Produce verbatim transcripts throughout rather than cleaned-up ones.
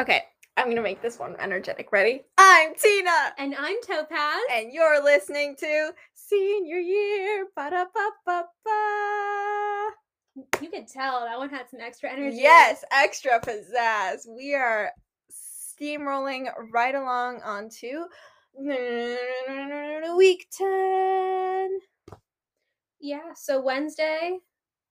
Okay, I'm going to make this one energetic. Ready? I'm Tina. And I'm Topaz. And you're listening to Senior Year. Ba-da-ba-ba-ba. You could tell that one had some extra energy. Yes, extra pizzazz. We are steamrolling right along onto week ten. Yeah, so Wednesday.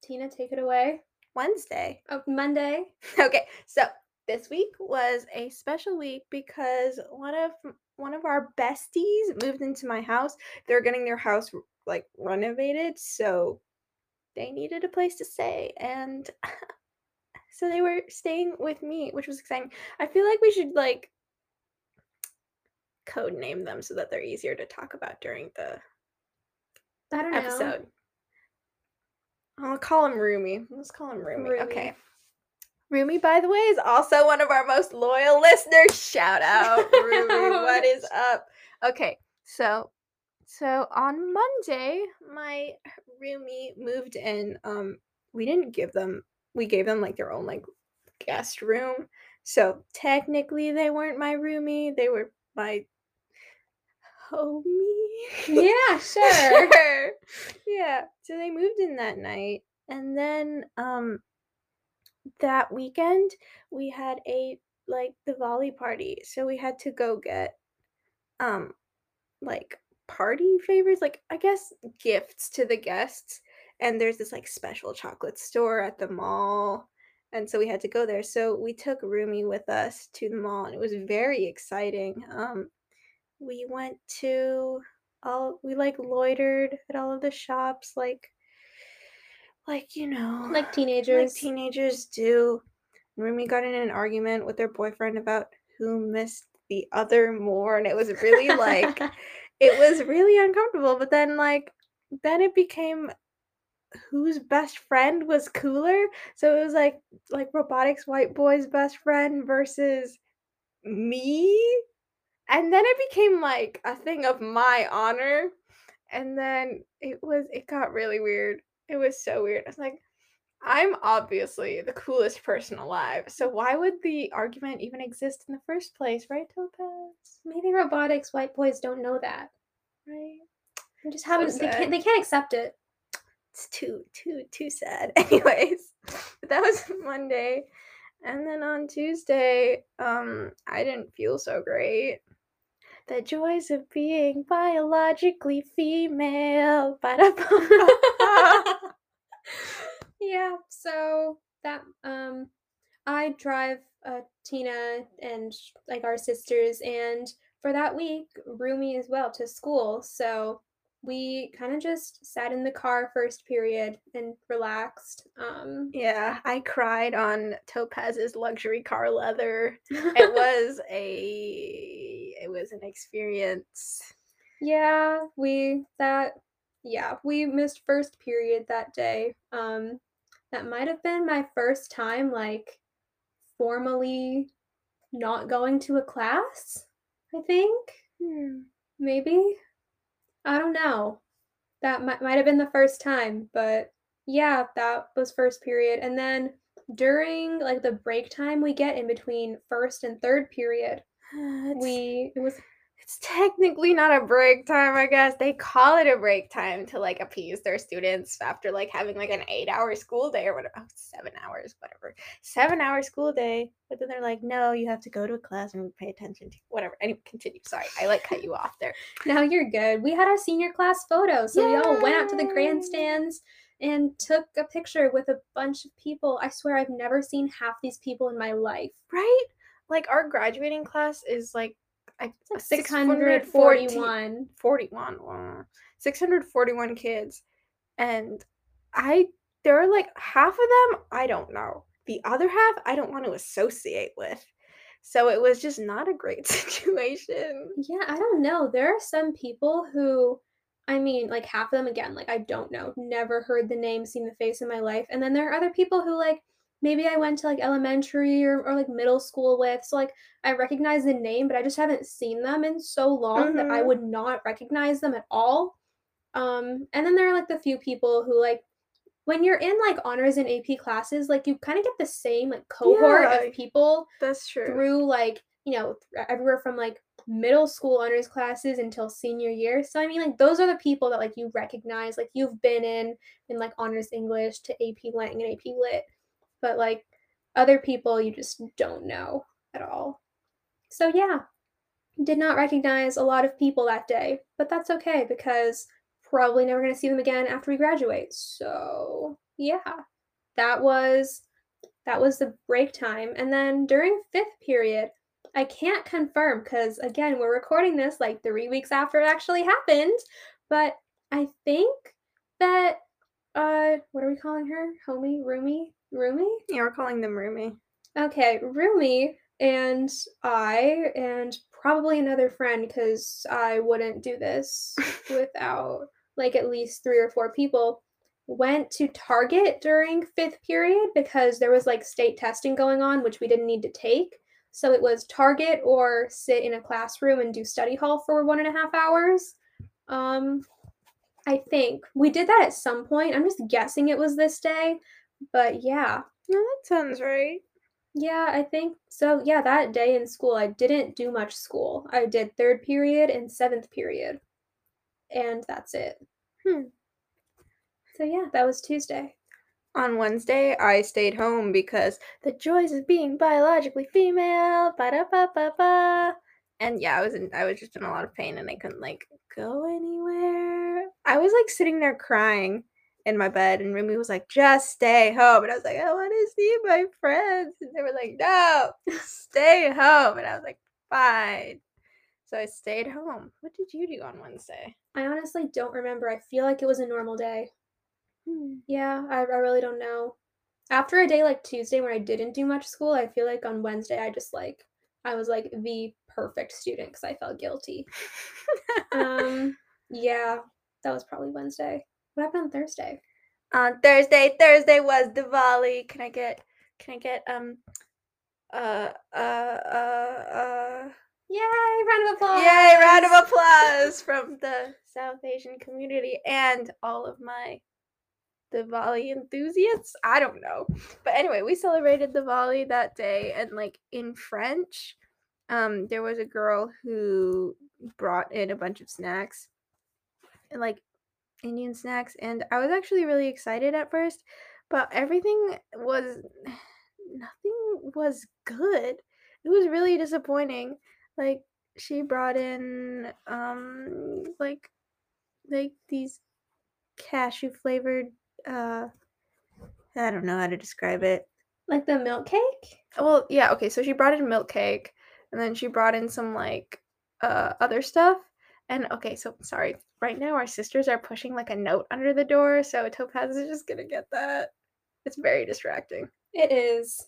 Tina, take it away. Wednesday. Oh, Monday. Okay, so this week was a special week because one of one of our besties moved into my house. They're getting their house like renovated, so they needed a place to stay, and so they were staying with me, which was exciting. I feel like we should like code name them so that they're easier to talk about during the I don't know. episode. I'll call him Roomie. Let's call him Roomie. Roomie. Okay. Roomie, by the way, is also one of our most loyal listeners. Shout out, Roomie. What is up? Okay, so so on Monday, my Roomie moved in. Um, we didn't give them. We gave them like their own like guest room. So technically, they weren't my Roomie. They were my homie. Yeah, sure. sure. Yeah. So they moved in that night, and then um. that weekend we had a like Diwali party, so we had to go get um like party favors, like I guess gifts to the guests, and there's this like special chocolate store at the mall, and so we had to go there. So we took Roomie with us to the mall, and it was very exciting. Um we went to all we like loitered at all of the shops like Like, you know. Like teenagers. Like teenagers do. Roomie got in an argument with their boyfriend about who missed the other more. And it was really, like, it was really uncomfortable. But then, like, then it became whose best friend was cooler. So it was, like, like robotics white boy's best friend versus me. And then it became, like, a thing of my honor. And then it was, it got really weird. It was so weird. I was like, I'm obviously the coolest person alive, so why would the argument even exist in the first place, right, Topaz? Maybe robotics white boys don't know that, right? They just haven't. So they can't. They can't accept it. It's too, too, too sad. Anyways, but that was Monday, and then on Tuesday, um, I didn't feel so great. The joys of being biologically female. Yeah, so that um I drive uh Tina and like our sisters, and for that week Roomie as well to school, so we kind of just sat in the car first period and relaxed. Um, yeah, I cried on Topaz's luxury car leather. It was a, it was an experience. Yeah, we, that, yeah, we missed first period that day. Um, that might have been my first time, like, formally not going to a class, I think. Hmm. Maybe. I don't know. That might might have been the first time, but yeah, that was first period. And then during like the break time we get in between first and third period, uh, we it was it's technically not a break time, I guess. They call it a break time to like appease their students after like having like an eight-hour school day or whatever. Oh, seven hours, whatever. seven-hour school day, but then they're like, "No, you have to go to a class and pay attention to whatever." Anyway, continue. Sorry, I like cut you off there. No, you're good. We had our senior class photo, so Yay! We all went out to the grandstands and took a picture with a bunch of people. I swear, I've never seen half these people in my life. Right? Like our graduating class is like. I, six hundred forty-one forty-one wow. six hundred forty-one kids, and I there are like half of them I don't know, the other half I don't want to associate with, so it was just not a great situation. Yeah, I don't know, there are some people who I mean like half of them again like I don't know, never heard the name, seen the face in my life, and then there are other people who like maybe I went to, like, elementary or, or, like, middle school with. So, like, I recognize the name, but I just haven't seen them in so long mm-hmm. that I would not recognize them at all. Um, and then there are, like, the few people who, like, when you're in like honors and A P classes, like you kind of get the same like cohort yeah, of people. That's true. Through like, you know, everywhere from like middle school honors classes until senior year. So I mean, like those are the people that like you recognize, like you've been in in like honors English to A P Lang and A P Lit, but like other people you just don't know at all. So yeah, did not recognize a lot of people that day, but that's okay because probably never going to see them again after we graduate. So yeah, that was that was the break time. And then during fifth period, I can't confirm because, again, we're recording this like three weeks after it actually happened, but I think that, uh, what are we calling her? Homie? Roomie? Roomie? Yeah, we're calling them Roomie. Okay, Roomie and I and probably another friend, because I wouldn't do this without like at least three or four people, went to Target during fifth period because there was like state testing going on, which we didn't need to take. So it was Target or sit in a classroom and do study hall for one and a half hours. Um, I think we did that at some point. I'm just guessing it was this day, but yeah. No, that sounds right. Yeah, I think so. Yeah, that day in school, I didn't do much school. I did third period and seventh period, and that's it. Hmm. So yeah, that was Tuesday. On Wednesday, I stayed home because the joys of being biologically female, ba-da-ba-ba-ba. And yeah, I was in, I was just in a lot of pain and I couldn't, like, go anywhere. I was, like, sitting there crying in my bed, and Rumi was like, just stay home. And I was like, I want to see my friends. And they were like, no, stay home. And I was like, fine. So I stayed home. What did you do on Wednesday? I honestly don't remember. I feel like it was a normal day. Yeah, I, I really don't know. After a day like Tuesday where I didn't do much school, I feel like on Wednesday I just like, I was like the perfect student because I felt guilty. um, yeah, that was probably Wednesday. What happened on Thursday? On Thursday, Thursday was Diwali. Can I get, can I get, um, uh, uh, uh, uh. Yay, round of applause. Yay, round of applause from the South Asian community and all of my Diwali enthusiasts? I don't know. But anyway, we celebrated Diwali that day, and like in French, um, there was a girl who brought in a bunch of snacks, and like Indian snacks, and I was actually really excited at first, but everything was, nothing was good. It was really disappointing. Like she brought in um like like these cashew flavored Uh, I don't know how to describe it. Like the milk cake? Well, yeah, okay, so she brought in milk cake, and then she brought in some, like, uh, other stuff. And, okay, so, sorry, right now our sisters are pushing, like, a note under the door, so Topaz is just gonna get that. It's very distracting. It is.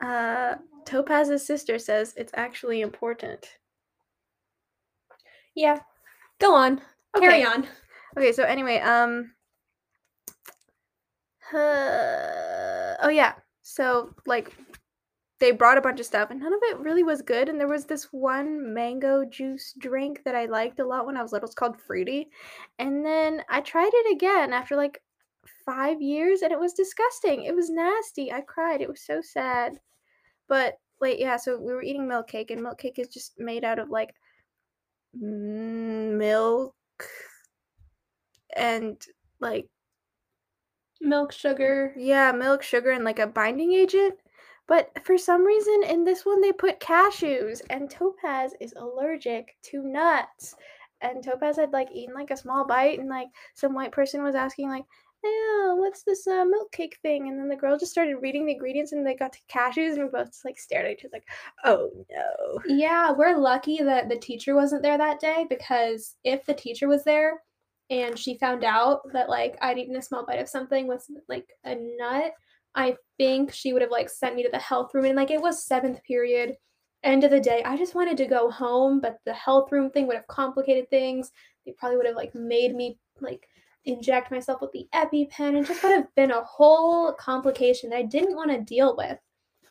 Uh, Topaz's sister says it's actually important. Yeah. Go on. Okay. Carry on. Okay, so anyway, um, uh, oh yeah, so, like, they brought a bunch of stuff, and none of it really was good, and there was this one mango juice drink that I liked a lot when I was little. It's called Fruity, and then I tried it again after, like, five years, and it was disgusting. It was nasty. I cried. It was so sad, but, like, yeah, so we were eating milk cake, and milk cake is just made out of, like, milk and like milk sugar yeah milk sugar and like a binding agent, but for some reason in this one they put cashews, and Topaz is allergic to nuts, and Topaz had like eaten like a small bite, and like some white person was asking like, oh, what's this uh, milk cake thing? And then the girl just started reading the ingredients, and they got to cashews, and we both just, like, stared at each other like, oh, no. Yeah, we're lucky that the teacher wasn't there that day, because if the teacher was there and she found out that, like, I'd eaten a small bite of something with, like, a nut, I think she would have, like, sent me to the health room. And, like, it was seventh period, end of the day. I just wanted to go home, but the health room thing would have complicated things. They probably would have, like, made me, like, inject myself with the EpiPen, and just would have been a whole complication that I didn't want to deal with.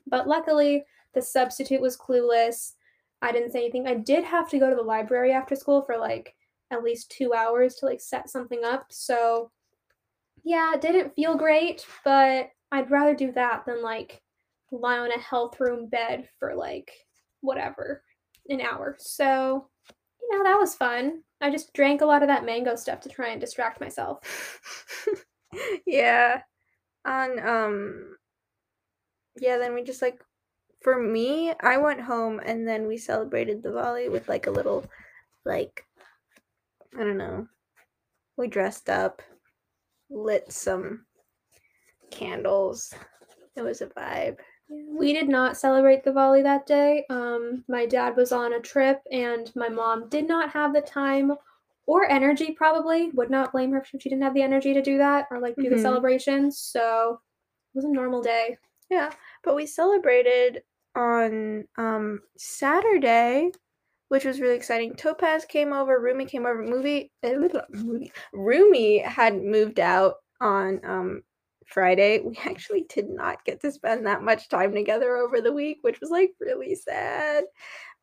But luckily, the substitute was clueless. I didn't say anything. I did have to go to the library after school for like at least two hours to like set something up. So yeah, it didn't feel great, but I'd rather do that than like lie on a health room bed for like whatever, an hour. So, you know, that was fun. I just drank a lot of that mango stuff to try and distract myself. Yeah. On, um, yeah, then we just like, for me, I went home and then we celebrated Diwali with like a little, like, I don't know, we dressed up, lit some candles. It was a vibe. We did not celebrate Diwali that day. Um, my dad was on a trip and my mom did not have the time or energy, probably. Would not blame her if she didn't have the energy to do that or like do mm-hmm. the celebration. So it was a normal day. Yeah, but we celebrated on um, Saturday, which was really exciting. Topaz came over, Roomie came over, movie, movie. Roomie had moved out on um, Friday. We actually did not get to spend that much time together over the week, which was like really sad.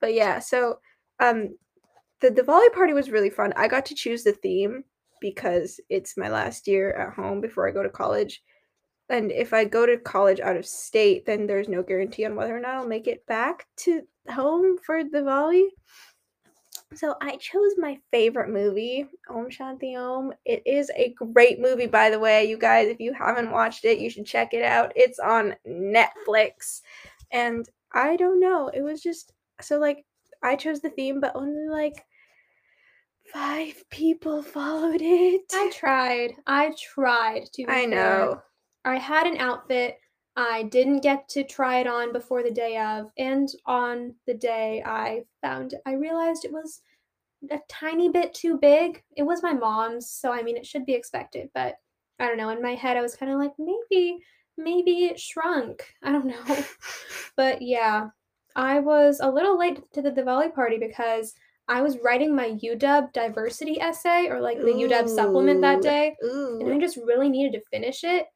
But yeah, so um, the Diwali party was really fun. I got to choose the theme because it's my last year at home before I go to college. And if I go to college out of state, then there's no guarantee on whether or not I'll make it back to home for Diwali. So I chose my favorite movie, Om Shanti Om. It is a great movie, by the way. You guys, if you haven't watched it, you should check it out. It's on Netflix. And I don't know. It was just, so like, I chose the theme, but only like five people followed it. I tried. I tried to be I know. Fair. I had an outfit. I didn't get to try it on before the day of, and on the day I found it, I realized it was a tiny bit too big. It was my mom's, so I mean, it should be expected, but I don't know. In my head, I was kind of like, maybe, maybe it shrunk. I don't know. But yeah, I was a little late to the Diwali party because I was writing my U W diversity essay, or like the Ooh. U W supplement that day, Ooh. and I just really needed to finish it.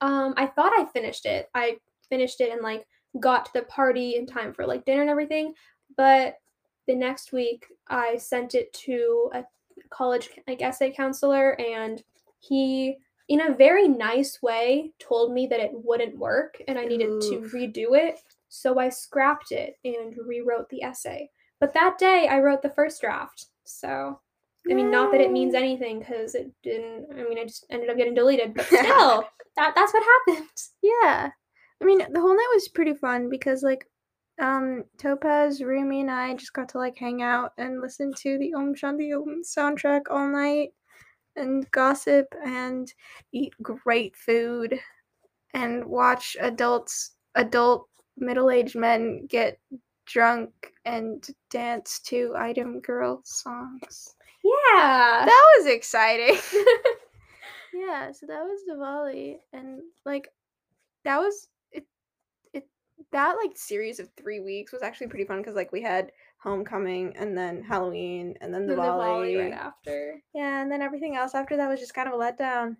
Um, I thought I finished it. I finished it and, like, got to the party in time for, like, dinner and everything. But the next week, I sent it to a college, like, essay counselor, and he, in a very nice way, told me that it wouldn't work and I needed Oof. to redo it. So I scrapped it and rewrote the essay. But that day, I wrote the first draft. So, I mean, Yay. not that it means anything, because it didn't, I mean, I just ended up getting deleted, but still. That that's what happened. Yeah. I mean, the whole night was pretty fun because, like, um, Topaz, Roomie, and I just got to, like, hang out and listen to the Om Shanti Om soundtrack all night and gossip and eat great food and watch adults, adult middle-aged men get drunk and dance to Item Girl songs. Yeah! That was exciting. Yeah, so that was Diwali, and, like, that was, it, it, that, like, series of three weeks was actually pretty fun, because, like, we had homecoming, and then Halloween, and then Diwali. Diwali right after. Yeah, and then everything else after that was just kind of a letdown.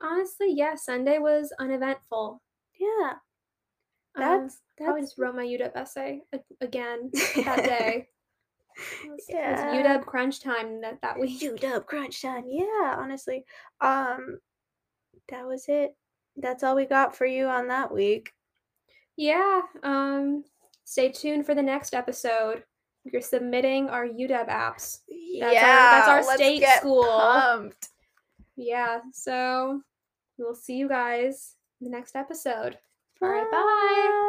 Honestly, yeah, Sunday was uneventful. Yeah. That's, um, that's... I just wrote my U W essay again that day. It was, yeah. It was U W crunch time that, that week. U W crunch time, yeah, honestly. Um, that was it. That's all we got for you on that week. Yeah, um, stay tuned for the next episode. You're submitting our U W apps. That's yeah, our, that's our let's state get school. Pumped. Yeah, so we'll see you guys in the next episode. Bye. All right, bye.